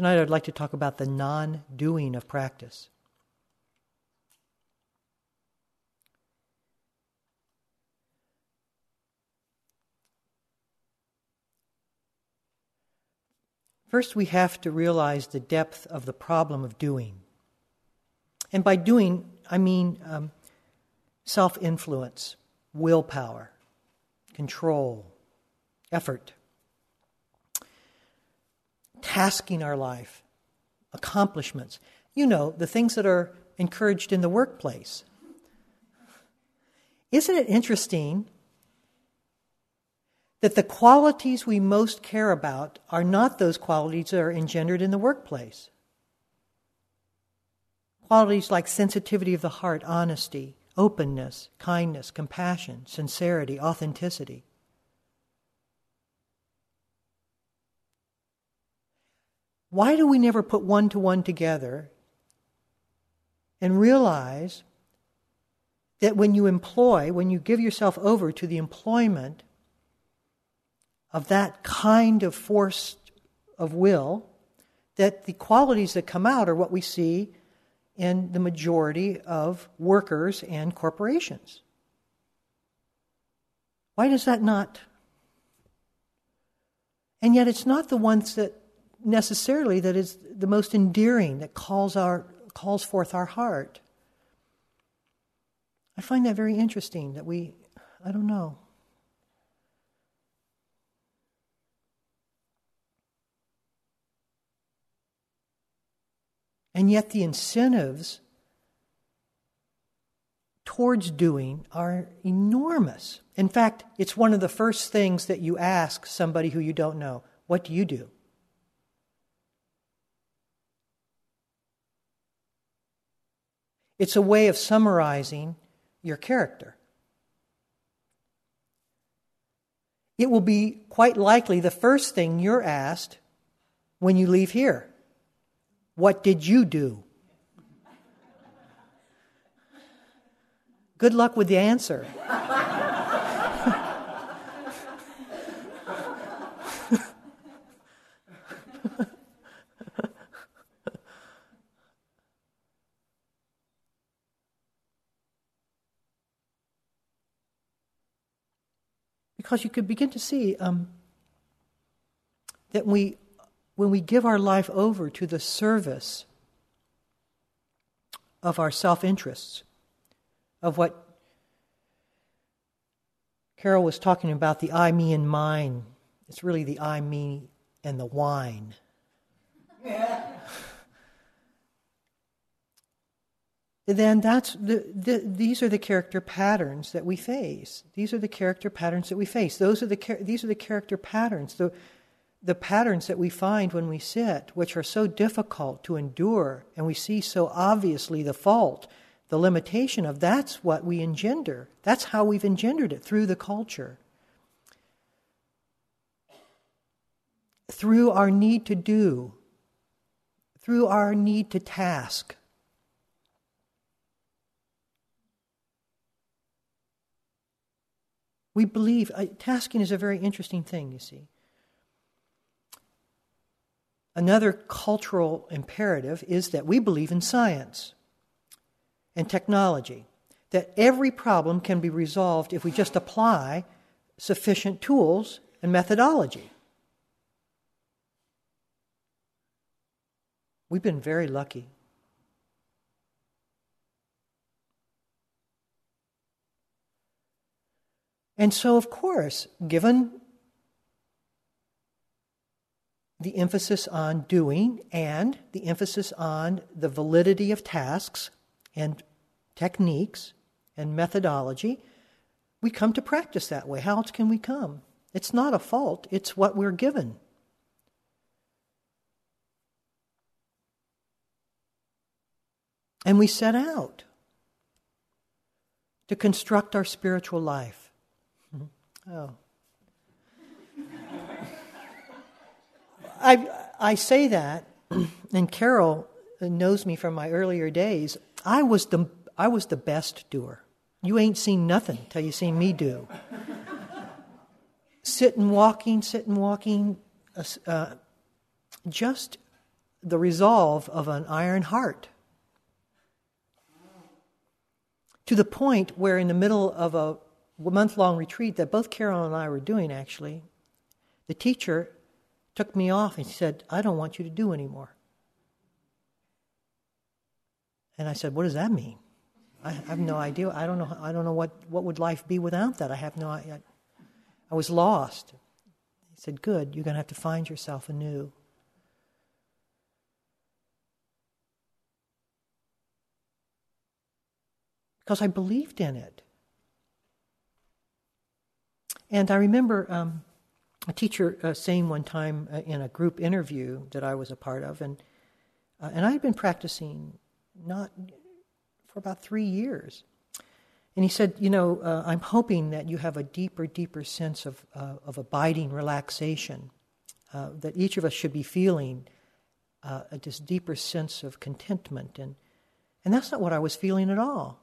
Tonight I'd like to talk about the non-doing of practice. First, we have to realize the depth of the problem of doing. And by doing, I mean self-influence, willpower, control, effort, tasking our life, accomplishments. You know, the things that are encouraged in the workplace. Isn't it interesting that the qualities we most care about are not those qualities that are engendered in the workplace? Qualities like sensitivity of the heart, honesty, openness, kindness, compassion, sincerity, authenticity. Why do we never put one-to-one together and realize that when you give yourself over to the employment of that kind of force of will, that the qualities that come out are what we see in the majority of workers and corporations? Why does that not? And yet it's not the ones that necessarily that is the most endearing, that calls forth our heart. I find that very interesting that I don't know. And yet the incentives towards doing are enormous. In fact, it's one of the first things that you ask somebody who you don't know. What do you do? It's a way of summarizing your character. It will be quite likely the first thing you're asked when you leave here. What did you do? Good luck with the answer. Because you could begin to see that when we give our life over to the service of our self-interests, of what Carol was talking about, the I, me, and mine. It's really the I, me, and the wine. Yeah. Then these are the character patterns that we face. These are the character patterns, the patterns that we find when we sit, which are so difficult to endure, and we see so obviously the fault, the limitation of that's what we engender. That's how we've engendered it, through the culture. Through our need to do. Through our need to task. We believe, tasking is a very interesting thing, you see. Another cultural imperative is that we believe in science and technology, that every problem can be resolved if we just apply sufficient tools and methodology. We've been very lucky. And so, of course, given the emphasis on doing and the emphasis on the validity of tasks and techniques and methodology, we come to practice that way. How else can we come? It's not a fault, it's what we're given. And we set out to construct our spiritual life. Oh. I say that, and Carol knows me from my earlier days. I was the best doer. You ain't seen nothing till you seen me do. Sit and walking, just the resolve of an iron heart, to the point where in the middle of a month-long retreat that both Carol and I were doing, actually, the teacher took me off and said, "I don't want you to do anymore." And I said, "What does that mean? I have no idea. I don't know. I don't know what would life be without that. I have no idea. I was lost." He said, "Good. You're going to have to find yourself anew." Because I believed in it. And I remember a teacher saying one time in a group interview that I was a part of, and I had been practicing not for about 3 years, and he said, "You know, I'm hoping that you have a deeper sense of abiding relaxation, that each of us should be feeling this deeper sense of contentment," and that's not what I was feeling at all.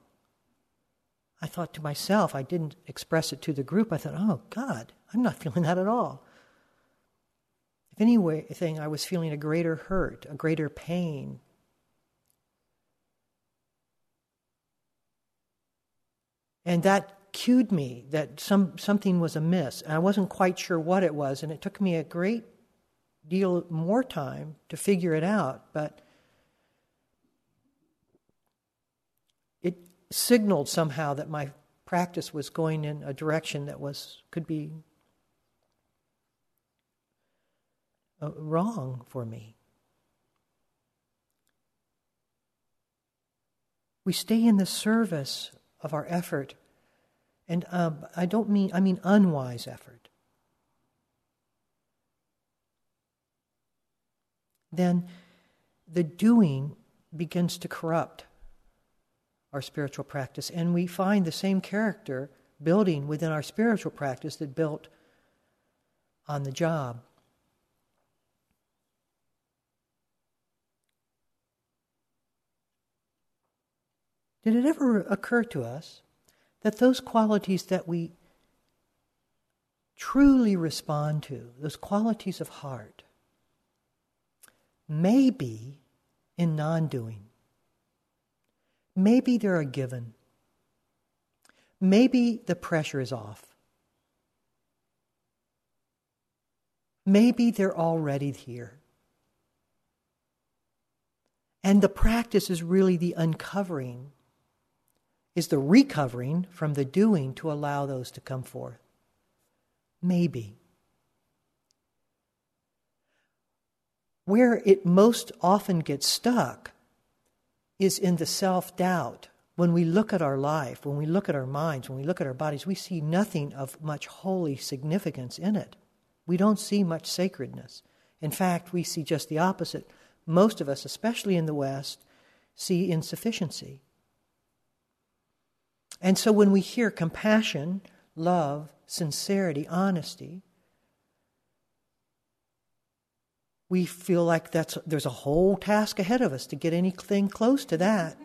I thought to myself, I didn't express it to the group, I thought, "Oh God, I'm not feeling that at all." If anything, I was feeling a greater hurt, a greater pain. And that cued me that something was amiss, and I wasn't quite sure what it was, and it took me a great deal more time to figure it out, but signaled somehow that my practice was going in a direction that could be wrong for me. We stay in the service of our effort, and I mean unwise effort. Then the doing begins to corrupt our spiritual practice, and we find the same character building within our spiritual practice that built on the job. Did it ever occur to us that those qualities that we truly respond to, those qualities of heart, may be in non-doing? Maybe they're a given. Maybe the pressure is off. Maybe they're already here. And the practice is really the uncovering, is the recovering from the doing to allow those to come forth. Maybe. Where it most often gets stuck is in the self-doubt. When we look at our life, when we look at our minds, when we look at our bodies, we see nothing of much holy significance in it. We don't see much sacredness. In fact, we see just the opposite. Most of us, especially in the West, see insufficiency. And so when we hear compassion, love, sincerity, honesty, we feel like there's a whole task ahead of us to get anything close to that.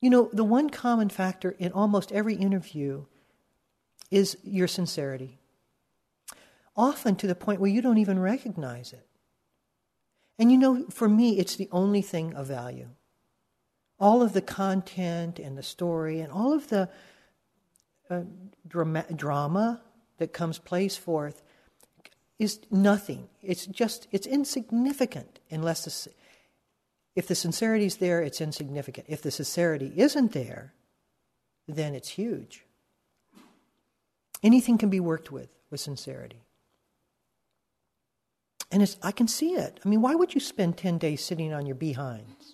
You know, the one common factor in almost every interview is your sincerity, often to the point where you don't even recognize it. And you know, for me, it's the only thing of value. All of the content and the story and all of the drama that plays forth is nothing. It's insignificant unless if the sincerity's there, it's insignificant. If the sincerity isn't there, then it's huge. Anything can be worked with sincerity. And I can see it. I mean, why would you spend 10 days sitting on your behinds?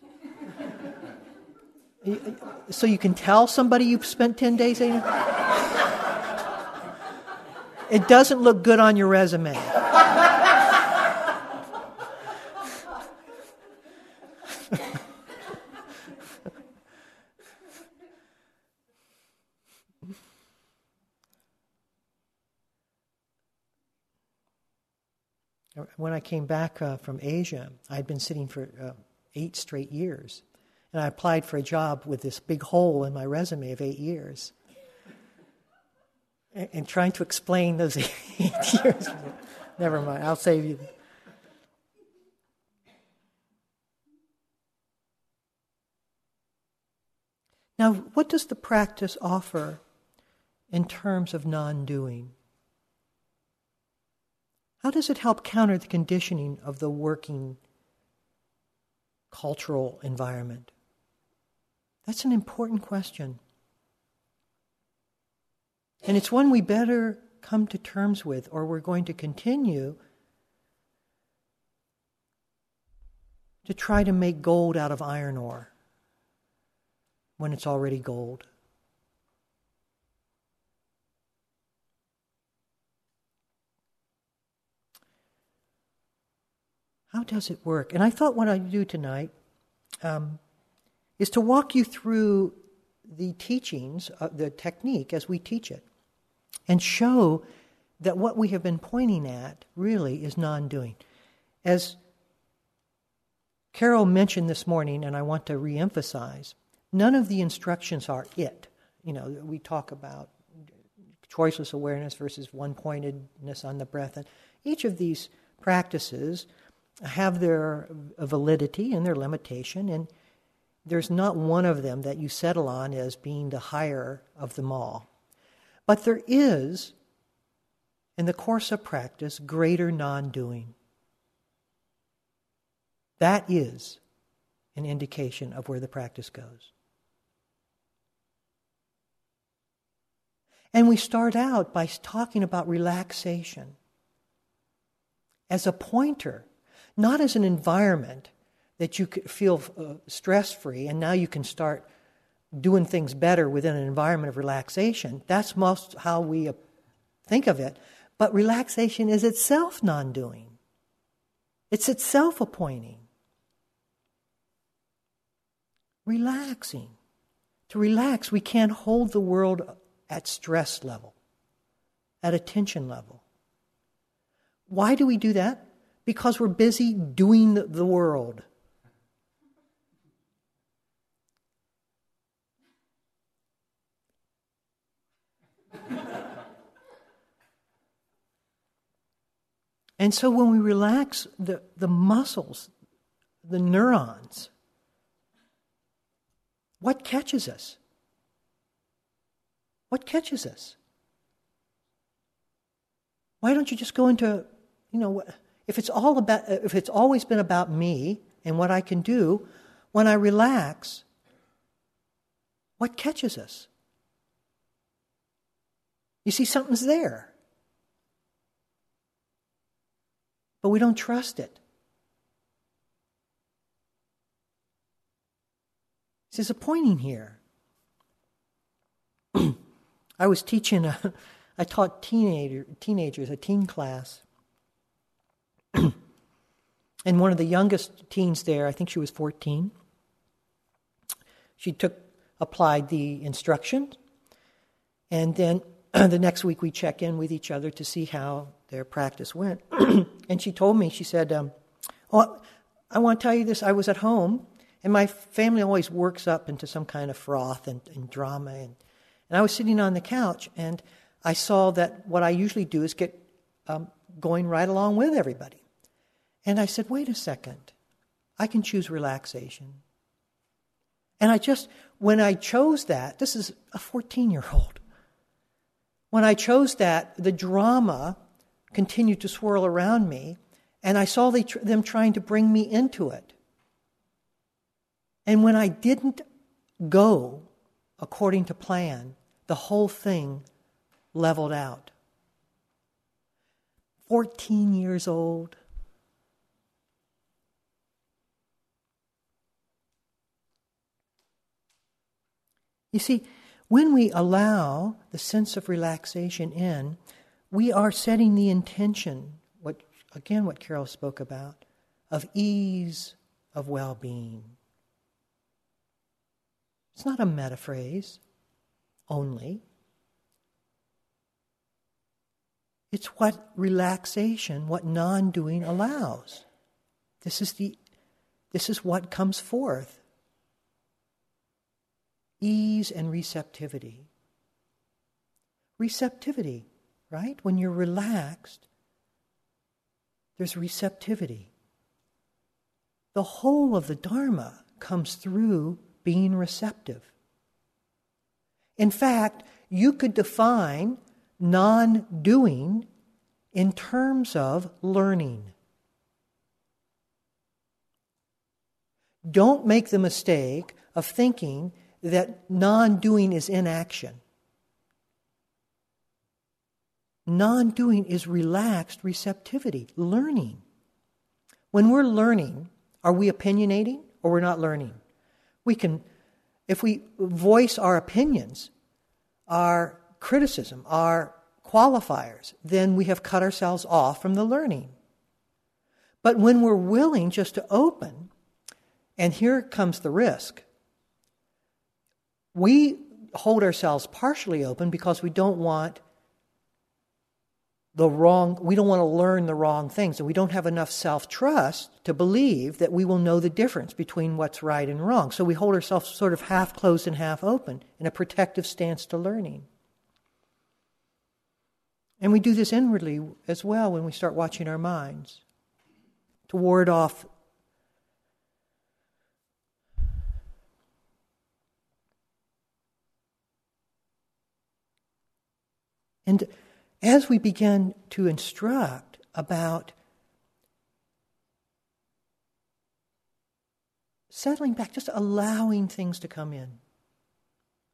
So you can tell somebody you've spent 10 days sitting on? It doesn't look good on your resume. When I came back from Asia, I'd been sitting for 8 straight years, and I applied for a job with this big hole in my resume of 8 years. And trying to explain those 8 years. Never mind, I'll save you. Now, what does the practice offer in terms of non-doing? How does it help counter the conditioning of the working cultural environment? That's an important question. And it's one we better come to terms with, or we're going to continue to try to make gold out of iron ore when it's already gold. How does it work? And I thought what I'd do tonight is to walk you through the teachings, the technique as we teach it, and show that what we have been pointing at really is non-doing. As Carol mentioned this morning, and I want to reemphasize, none of the instructions are it. You know, we talk about choiceless awareness versus one-pointedness on the breath. And each of these practices have their validity and their limitation, and there's not one of them that you settle on as being the higher of them all. But there is, in the course of practice, greater non-doing. That is an indication of where the practice goes. And we start out by talking about relaxation as a pointer, not as an environment that you feel stress-free and now you can start doing things better within an environment of relaxation. That's most how we think of it. But relaxation is itself non-doing. It's itself a pointing. Relaxing. To relax, we can't hold the world at stress level, at attention level. Why do we do that? Because we're busy doing the world. And so when we relax the muscles, the neurons, what catches us? What catches us? Why don't you just go into, you know, if it's always been about me and what I can do, when I relax, what catches us? You see, something's there. But we don't trust it. It's disappointing here. I was teaching, I taught teenagers, a teen class. And one of the youngest teens there, I think she was 14, she applied the instruction. And then the next week we check in with each other to see how their practice went. And she told me, she said, I want to tell you this, I was at home, and my family always works up into some kind of froth and drama. And I was sitting on the couch, and I saw that what I usually do is get going right along with everybody. And I said, wait a second, I can choose relaxation. And when I chose that, this is a 14-year-old. When I chose that, the drama continued to swirl around me, and I saw them trying to bring me into it. And when I didn't go according to plan, the whole thing leveled out. 14 years old. You see, when we allow the sense of relaxation in, we are setting the intention, what Carol spoke about, of ease, of well-being. It's not a metaphrase only. It's what relaxation, what non-doing allows. This is what comes forth. Ease and receptivity. Receptivity, right? When you're relaxed, there's receptivity. The whole of the Dharma comes through being receptive In fact, you could define non-doing in terms of learning. Don't make the mistake of thinking that non-doing is inaction. Non-doing is relaxed receptivity, learning. When we're learning, are we opinionating or we're not learning? We can, if we voice our opinions, our criticism, our qualifiers, then we have cut ourselves off from the learning. But when we're willing just to open, and here comes the risk, we hold ourselves partially open because we don't want we don't want to learn the wrong things, and we don't have enough self-trust to believe that we will know the difference between what's right and wrong. So we hold ourselves sort of half closed and half open in a protective stance to learning. And we do this inwardly as well when we start watching our minds to ward off and as we begin to instruct about settling back, just allowing things to come in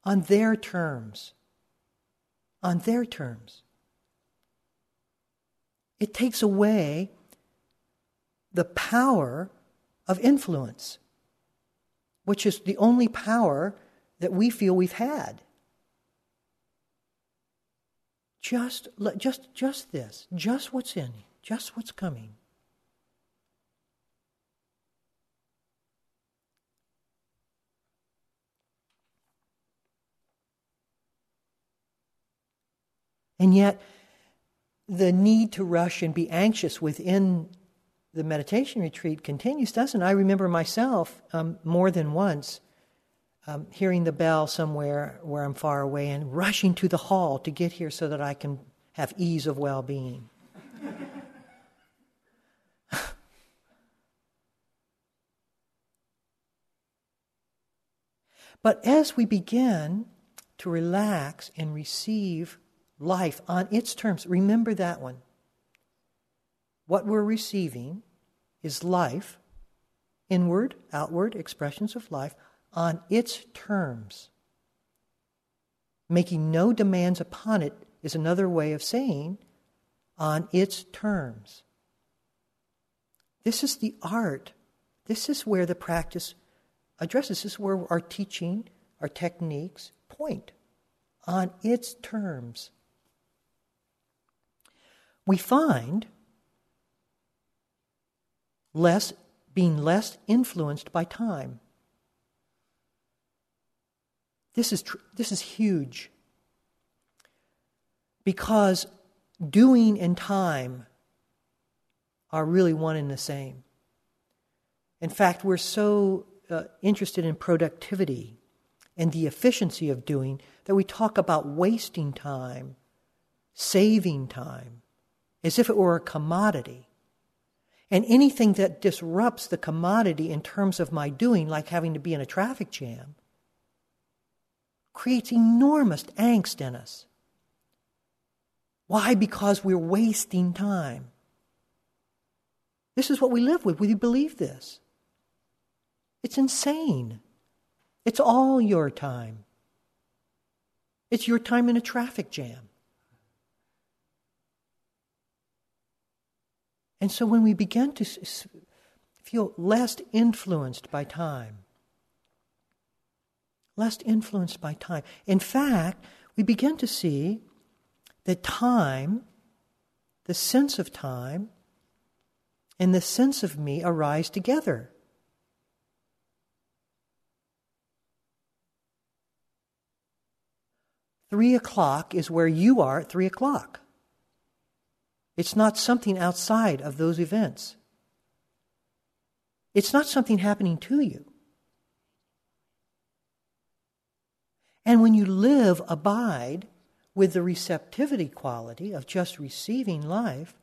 on their terms, it takes away the power of influence, which is the only power that we feel we've had. Just this, just what's in, just what's coming. And yet, the need to rush and be anxious within the meditation retreat continues, doesn't it? I remember myself more than once hearing the bell somewhere where I'm far away and rushing to the hall to get here so that I can have ease of well-being. But as we begin to relax and receive life on its terms, remember that one. What we're receiving is life, inward, outward expressions of life, on its terms. Making no demands upon it is another way of saying on its terms. This is the art. This is where the practice addresses. This is where our teaching, our techniques point. On its terms. We find being less influenced by time. This is huge, because doing and time are really one and the same. In fact, we're so interested in productivity and the efficiency of doing that we talk about wasting time, saving time, as if it were a commodity. And anything that disrupts the commodity in terms of my doing, like having to be in a traffic jam, creates enormous angst in us. Why? Because we're wasting time. This is what we live with. Will you believe this? It's insane. It's all your time. It's your time in a traffic jam. And so when we begin to feel less influenced by time. In fact, we begin to see that time, the sense of time, and the sense of me arise together. "3 o'clock" is where you are at 3 o'clock. It's not something outside of those events. It's not something happening to you. And when you abide with the receptivity quality of just receiving life,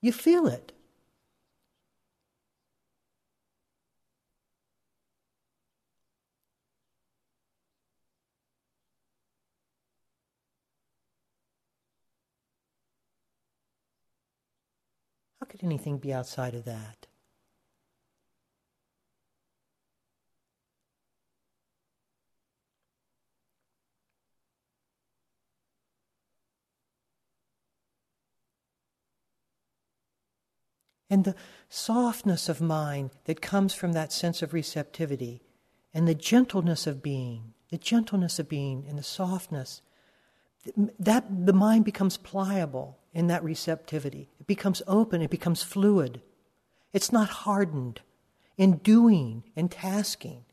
you feel it. could anything be outside of that? And the softness of mind that comes from that sense of receptivity, and the gentleness of being, and the softness, that the mind becomes pliable in that receptivity. It becomes open, it becomes fluid. It's not hardened in doing and tasking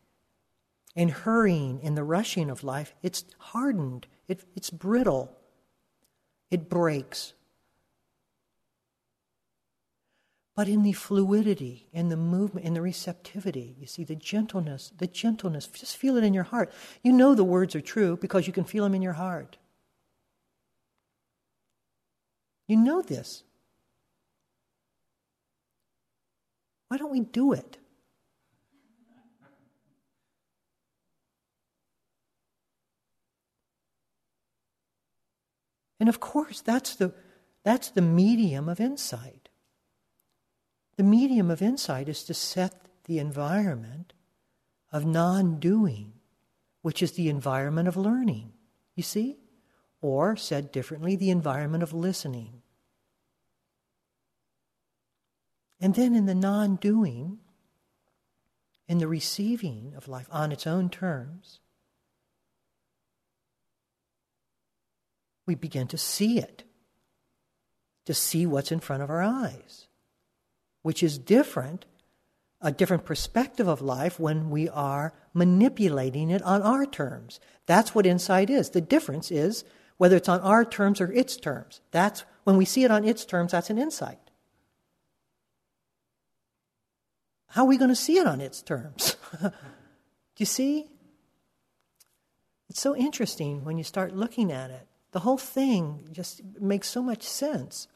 and hurrying in the rushing of life. It's hardened, it's brittle, it breaks. But in the fluidity, in the movement, in the receptivity, you see the gentleness, just feel it in your heart. You know the words are true because you can feel them in your heart. You know this. Why don't we do it? And of course, that's the medium of insight. The medium of insight is to set the environment of non-doing, which is the environment of learning, you see? Or, said differently, the environment of listening. And then in the non-doing, in the receiving of life on its own terms, we begin to see it, to see what's in front of our eyes, which is different, a different perspective of life when we are manipulating it on our terms. That's what insight is. The difference is whether it's on our terms or its terms. That's when we see it on its terms, that's an insight. How are we going to see it on its terms? Do you see? It's so interesting when you start looking at it. The whole thing just makes so much sense.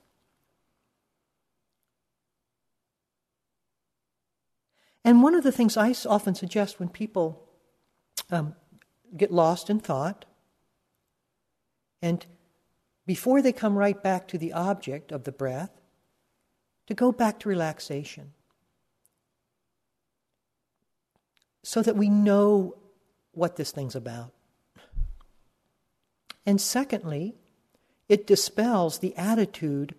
And one of the things I often suggest when people get lost in thought, and before they come right back to the object of the breath, to go back to relaxation, so that we know what this thing's about. And secondly, it dispels the attitude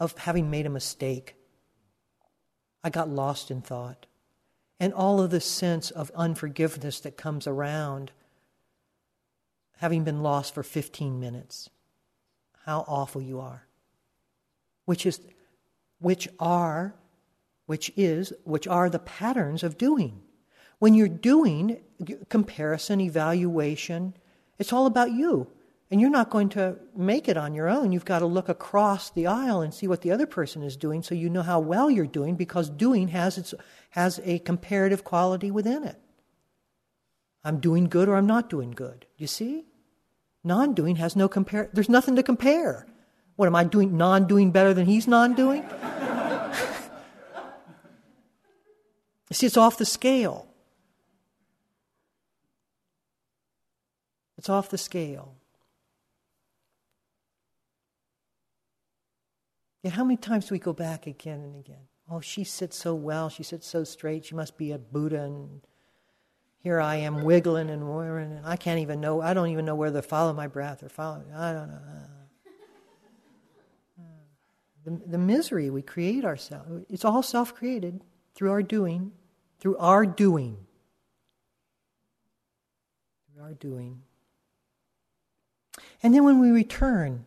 of having made a mistake. I got lost in thought. And all of the sense of unforgiveness that comes around having been lost for 15 minutes. How awful you are. Which are the patterns of doing. When you're doing comparison, evaluation, it's all about you. And you're not going to make it on your own. You've got to look across the aisle and see what the other person is doing so you know how well you're doing, because doing has a comparative quality within it. I'm doing good or I'm not doing good. You see? Non-doing has no compare. There's nothing to compare. What am I doing? Non-doing better than he's non-doing? You see, it's off the scale. It's off the scale. Yet how many times do we go back again and again? Oh, she sits so well, she sits so straight, she must be a Buddha, and here I am wiggling and whirring, and I don't even know whether to follow my breath or follow, I don't know. The misery we create ourselves, it's all self-created through our doing. And then when we return to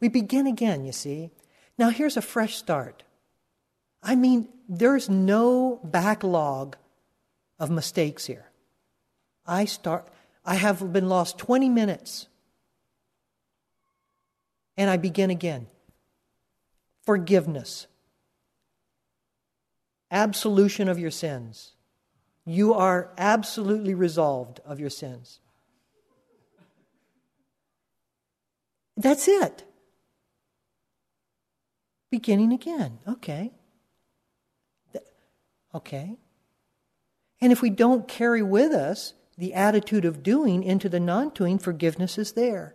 we begin again, you see. Now here's a fresh start. I mean, there's no backlog of mistakes here. I have been lost 20 minutes. And I begin again. Forgiveness. Absolution of your sins. You are absolutely resolved of your sins. That's it. Beginning again. Okay. Okay. And if we don't carry with us the attitude of doing into the non-doing, forgiveness is there.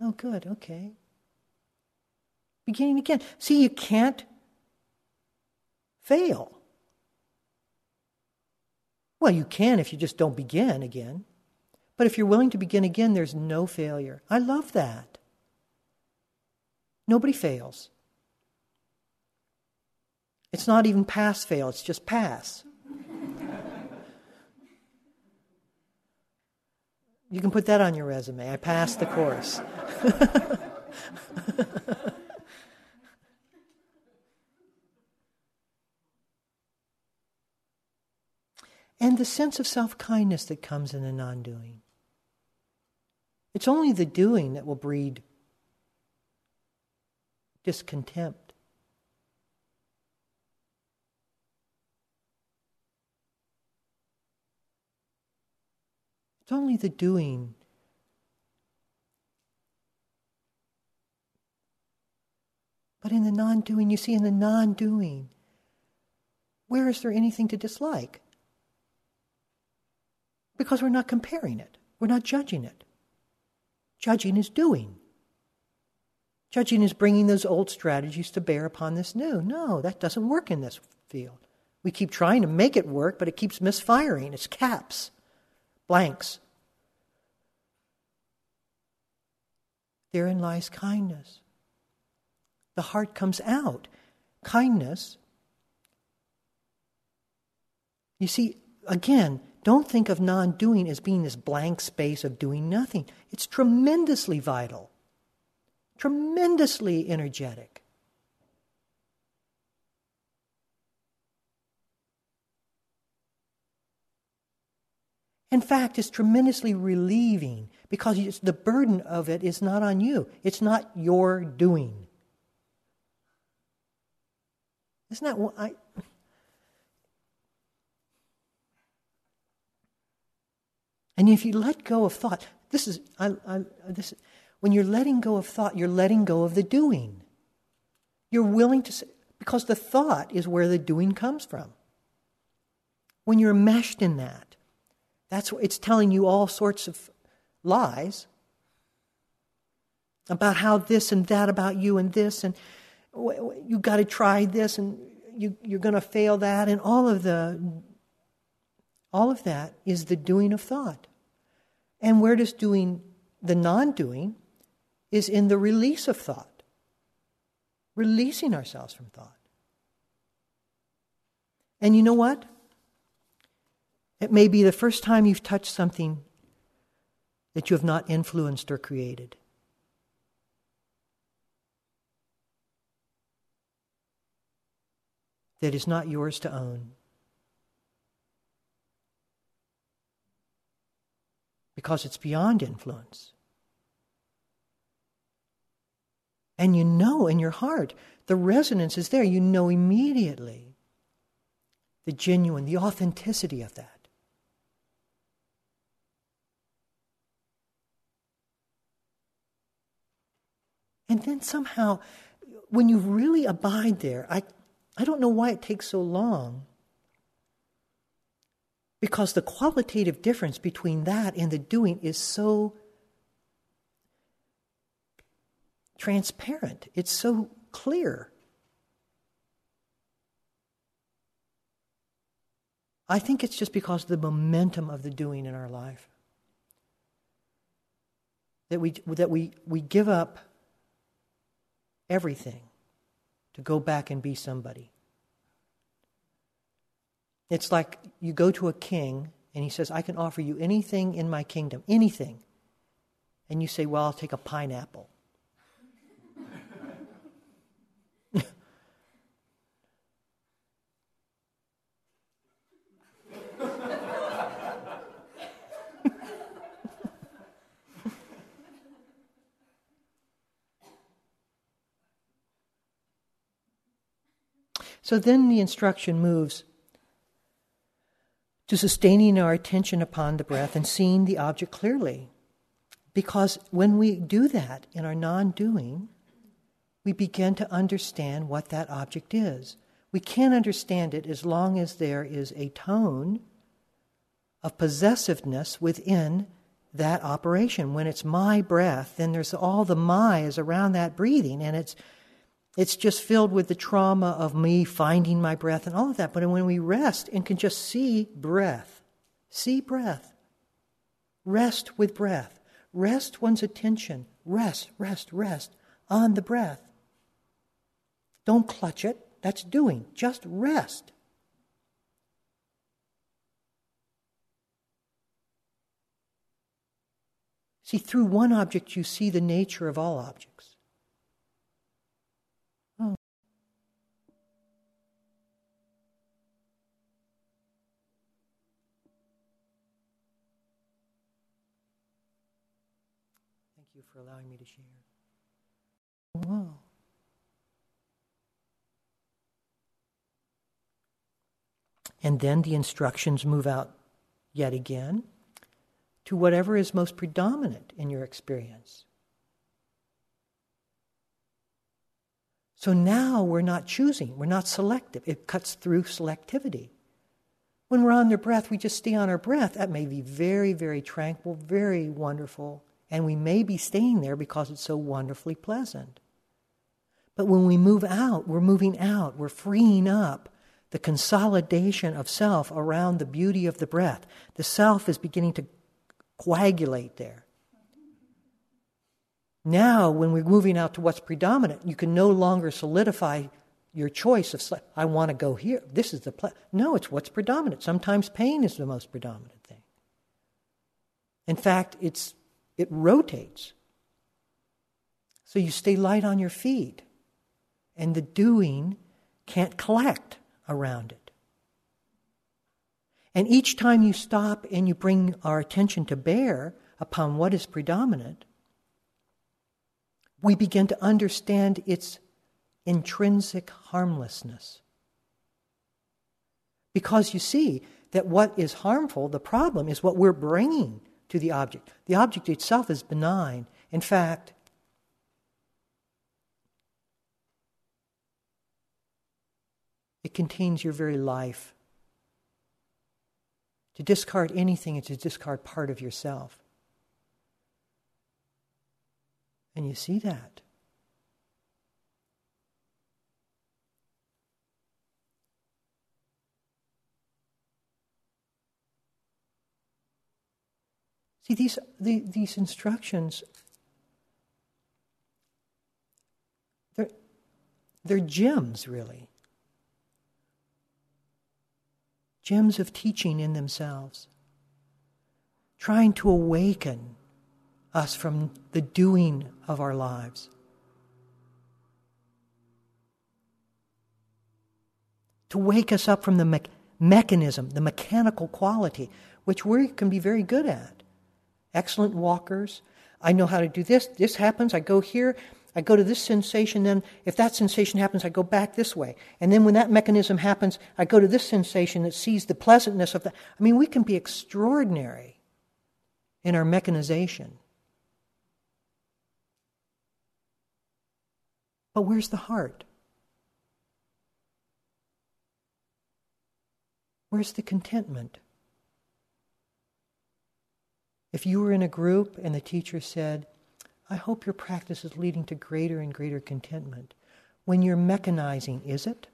Oh, good. Okay. beginning again. See, you can't fail. Well, you can if you just don't begin again. But if you're willing to begin again, there's no failure. I love that. Nobody fails. It's not even pass-fail, it's just pass. You can put that on your resume. I passed the course. And the sense of self-kindness that comes in the non-doing. It's only the doing that will breed discontempt. It's only the doing . But in the non-doing, you see, in the non-doing, where is there anything to dislike? Because we're not comparing it. We're not judging it. Judging is doing. Judging is bringing those old strategies to bear upon this new. No, that doesn't work in this field. We keep trying to make it work, but it keeps misfiring. It's gaps, blanks. Therein lies kindness. The heart comes out. Kindness. You see, again, don't think of non-doing as being this blank space of doing nothing. It's tremendously vital, tremendously energetic. In fact, it's tremendously relieving because the burden of it is not on you. It's not your doing. Isn't that what I... And if you let go of thought, when you're letting go of thought, you're letting go of the doing. You're willing to... Because the thought is where the doing comes from. When you're meshed in that, that's what it's telling you, all sorts of lies about how this and that about you and this and... you got to try this, and you're going to fail that, and all of that is the doing of thought. And where does doing, the non-doing, is in the release of thought, releasing ourselves from thought. And you know what? It may be the first time you've touched something that you have not influenced or created. That is not yours to own. Because it's beyond influence. And you know in your heart, the resonance is there. You know immediately the genuine, the authenticity of that. And then somehow, when you really abide there, I don't know why it takes so long, because the qualitative difference between that and the doing is so transparent. It's so clear. I think it's just because of the momentum of the doing in our life, that we give up everything to go back and be somebody. It's like you go to a king and he says, I can offer you anything in my kingdom, anything. And you say, well, I'll take a pineapple. So then the instruction moves to sustaining our attention upon the breath and seeing the object clearly. Because when we do that in our non-doing, we begin to understand what that object is. We can't understand it as long as there is a tone of possessiveness within that operation. When it's my breath, then there's all the my is around that breathing, and it's It's just filled with the trauma of me finding my breath and all of that. But when we rest and can just see breath, rest with breath, rest one's attention, rest on the breath. Don't clutch it. That's doing. Just rest. See, through one object, you see the nature of all objects. Oh. Thank you for allowing me to share. Whoa. And then the instructions move out yet again to whatever is most predominant in your experience. So now we're not choosing, we're not selective. It cuts through selectivity. When we're on the breath, we just stay on our breath. That may be very, very tranquil, very wonderful, and we may be staying there because it's so wonderfully pleasant. But when we move out, we're moving out, we're freeing up the consolidation of self around the beauty of the breath. The self is beginning to coagulate there. Now, when we're moving out to what's predominant, you can no longer solidify your choice of, I want to go here. This is the place. No, it's what's predominant. Sometimes pain is the most predominant thing. In fact, it rotates. So you stay light on your feet, and the doing can't collect around it. And each time you stop and you bring our attention to bear upon what is predominant, we begin to understand its intrinsic harmlessness. Because you see that what is harmful, the problem, is what we're bringing to the object. The object itself is benign. In fact, it contains your very life. To discard anything is to discard part of yourself. And you see that. See, these instructions, they're gems, really. Gems of teaching in themselves, trying to awaken us from the doing of our lives, to wake us up from the mechanism, the mechanical quality, which we can be very good at. Excellent walkers. I know how to do this. This happens. I go here. I go to this sensation, then if that sensation happens, I go back this way. And then when that mechanism happens, I go to this sensation that sees the pleasantness of that. I mean, we can be extraordinary in our mechanization. But where's the heart? Where's the contentment? If you were in a group and the teacher said, I hope your practice is leading to greater and greater contentment. When you're mechanizing, is it?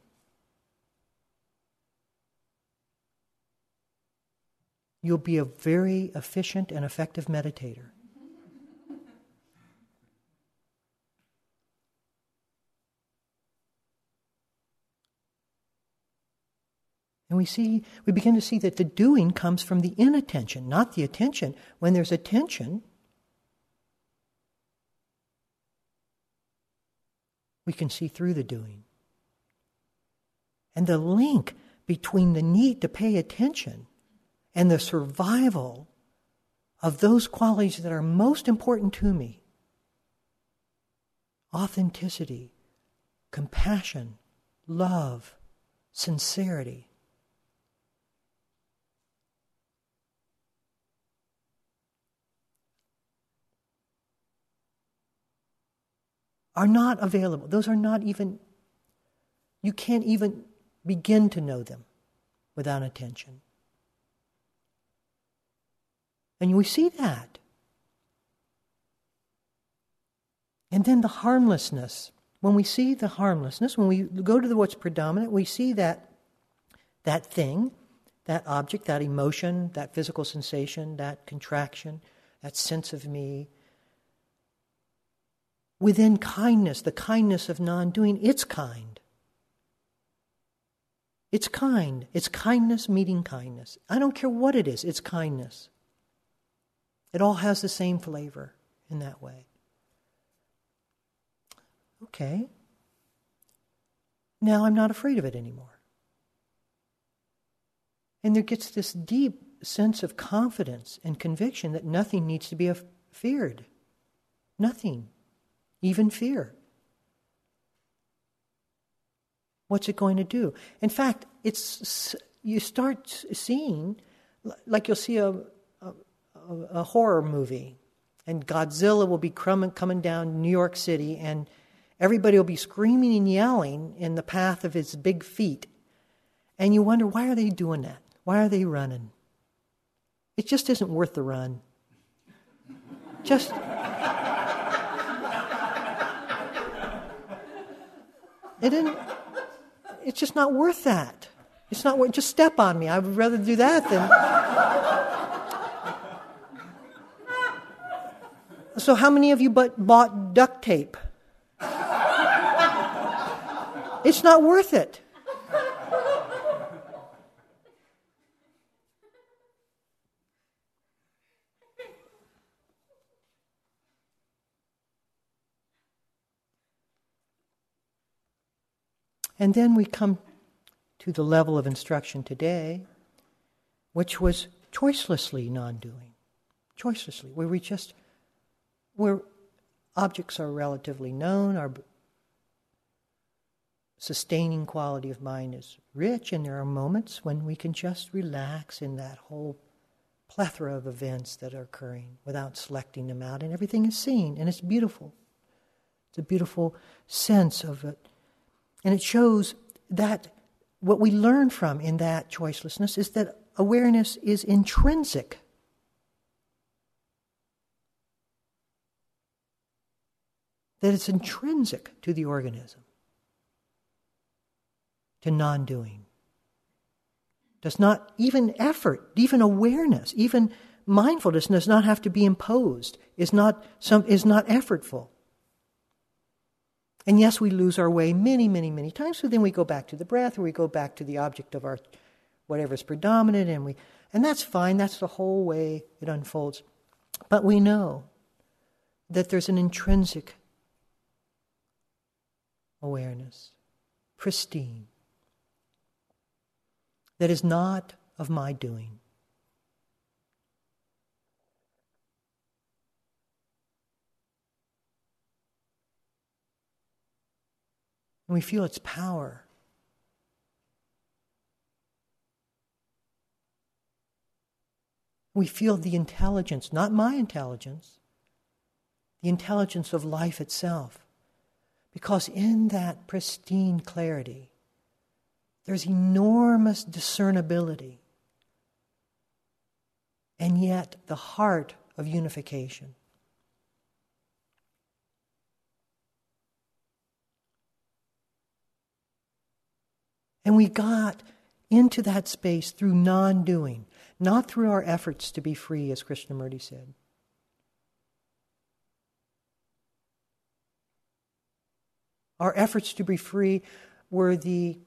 You'll be a very efficient and effective meditator. And we begin to see that the doing comes from the inattention, not the attention. When there's attention, we can see through the doing. And the link between the need to pay attention and the survival of those qualities that are most important to me, authenticity, compassion, love, sincerity. Are not available. Those are not even, you can't even begin to know them without attention. And we see that. And then the harmlessness when we see the harmlessness, when we go to the what's predominant, we see that thing, that object, that emotion, that physical sensation, that contraction, that sense of me. Within kindness, the kindness of non-doing, it's kind. It's kind. It's kindness meeting kindness. I don't care what it is, it's kindness. It all has the same flavor in that way. Okay. Now I'm not afraid of it anymore. And there gets this deep sense of confidence and conviction that nothing needs to be feared. Nothing. Even fear. What's it going to do? In fact, you start seeing, like you'll see a horror movie, and Godzilla will be coming down New York City, and everybody will be screaming and yelling in the path of his big feet. And you wonder, why are they doing that? Why are they running? It just isn't worth the run. Just... It's just not worth that. It's not worth. Just step on me. I would rather do that than... So how many of you bought duct tape? It's not worth it. And then we come to the level of instruction today, which was choicelessly non-doing. Choicelessly, where where objects are relatively known, our sustaining quality of mind is rich, and there are moments when we can just relax in that whole plethora of events that are occurring without selecting them out, and everything is seen, and it's beautiful. It's a beautiful sense of it. And it shows that what we learn from in that choicelessness is that awareness is intrinsic. That it's intrinsic to the organism, to non-doing. Does not even effort, even awareness, even mindfulness does not have to be imposed, is not effortful. And yes, we lose our way many, many, many times, so then we go back to the breath, or we go back to the object of our whatever's predominant, and that's fine, that's the whole way it unfolds. But we know that there's an intrinsic awareness, pristine, that is not of my doing. And we feel its power. We feel the intelligence, not my intelligence, the intelligence of life itself. Because in that pristine clarity, there's enormous discernibility, and yet the heart of unification. And we got into that space through non-doing, not through our efforts to be free, as Krishnamurti said. Our efforts to be free were the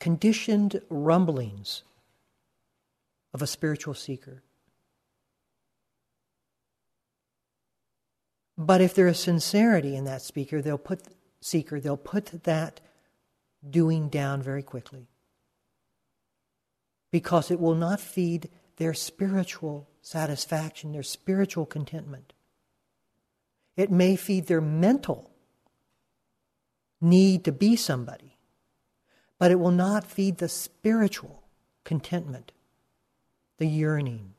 conditioned rumblings of a spiritual seeker. But if there is sincerity in that seeker, they'll put that doing down very quickly, because it will not feed their spiritual satisfaction, their spiritual contentment. It may feed their mental need to be somebody, but it will not feed the spiritual contentment, the yearning.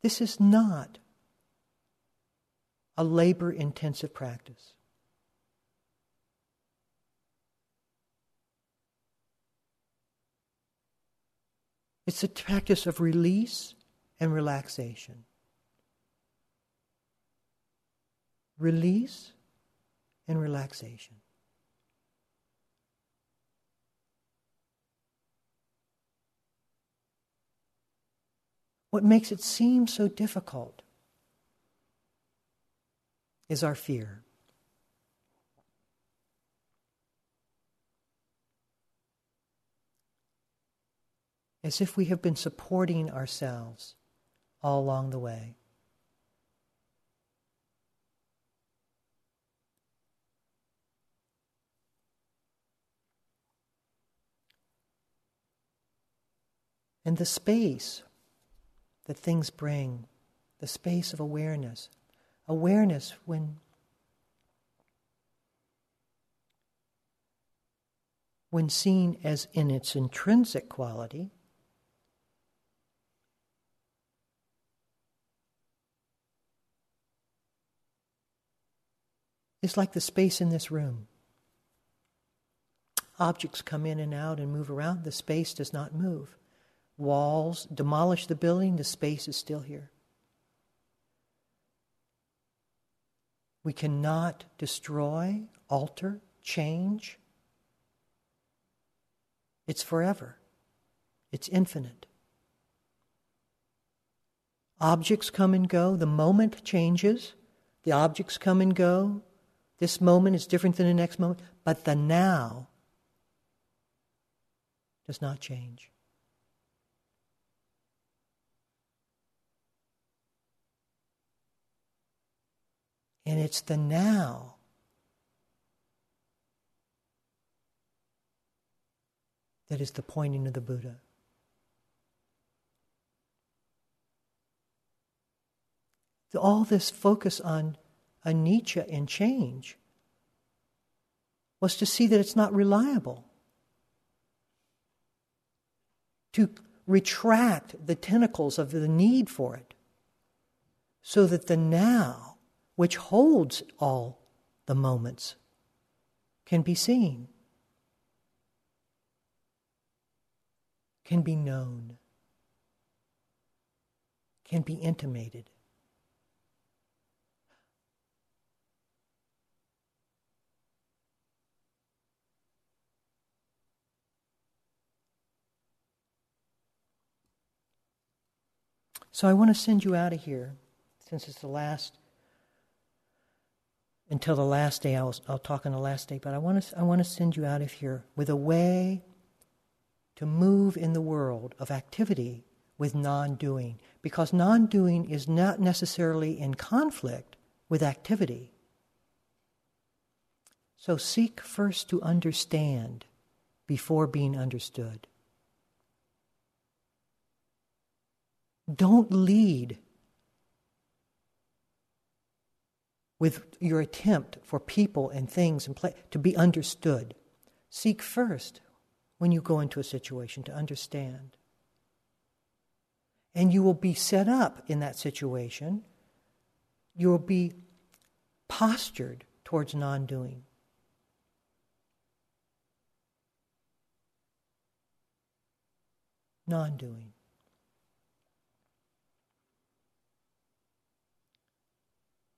This is not a labor-intensive practice. It's a practice of release and relaxation. Release and relaxation. What makes it seem so difficult is our fear. As if we have been supporting ourselves all along the way. And the space that things bring, the space of awareness, awareness when seen as in its intrinsic quality, is like the space in this room. Objects come in and out and move around. The space does not move. Walls demolish the building. The space is still here. We cannot destroy, alter, change. It's forever. It's infinite. Objects come and go. The moment changes. The objects come and go. This moment is different than the next moment. But the now does not change. And it's the now that is the pointing of the Buddha. All this focus on anicca and change was to see that it's not reliable. To retract the tentacles of the need for it so that the now, which holds all the moments, can be seen, can be known, can be intimated. So I want to send you out of here, since it's the last. Until the last day, I'll talk on the last day, but I want to send you out of here with a way to move in the world of activity with non-doing, because non-doing is not necessarily in conflict with activity. So seek first to understand before being understood. Don't lead with your attempt for people and things and place to be understood. Seek first, when you go into a situation, to understand. And you will be set up in that situation. You will be postured towards non-doing. Non-doing.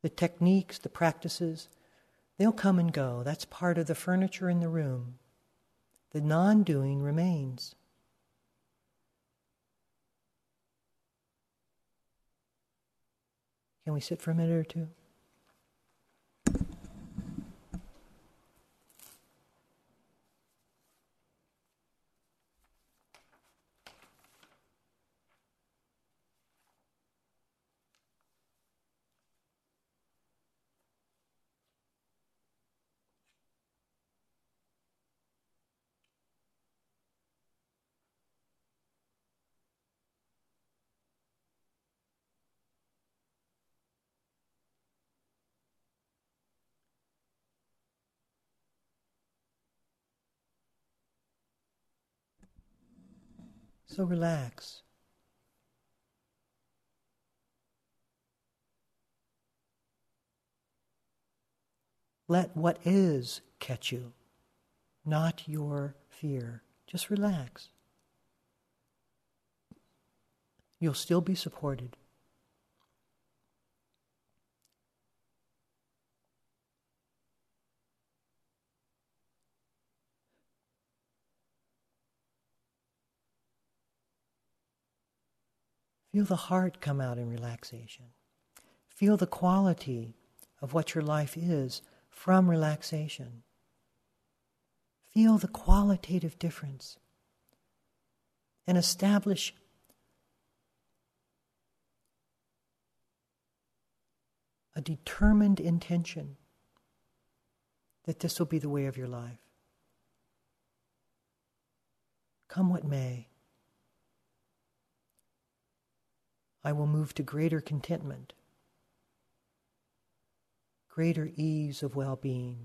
The techniques, the practices, they'll come and go. That's part of the furniture in the room. The non-doing remains. Can we sit for a minute or two? So relax. Let what is catch you, not your fear. Just relax. You'll still be supported. Feel the heart come out in relaxation. Feel the quality of what your life is from relaxation. Feel the qualitative difference and establish a determined intention that this will be the way of your life. Come what may, I will move to greater contentment, greater ease of well-being.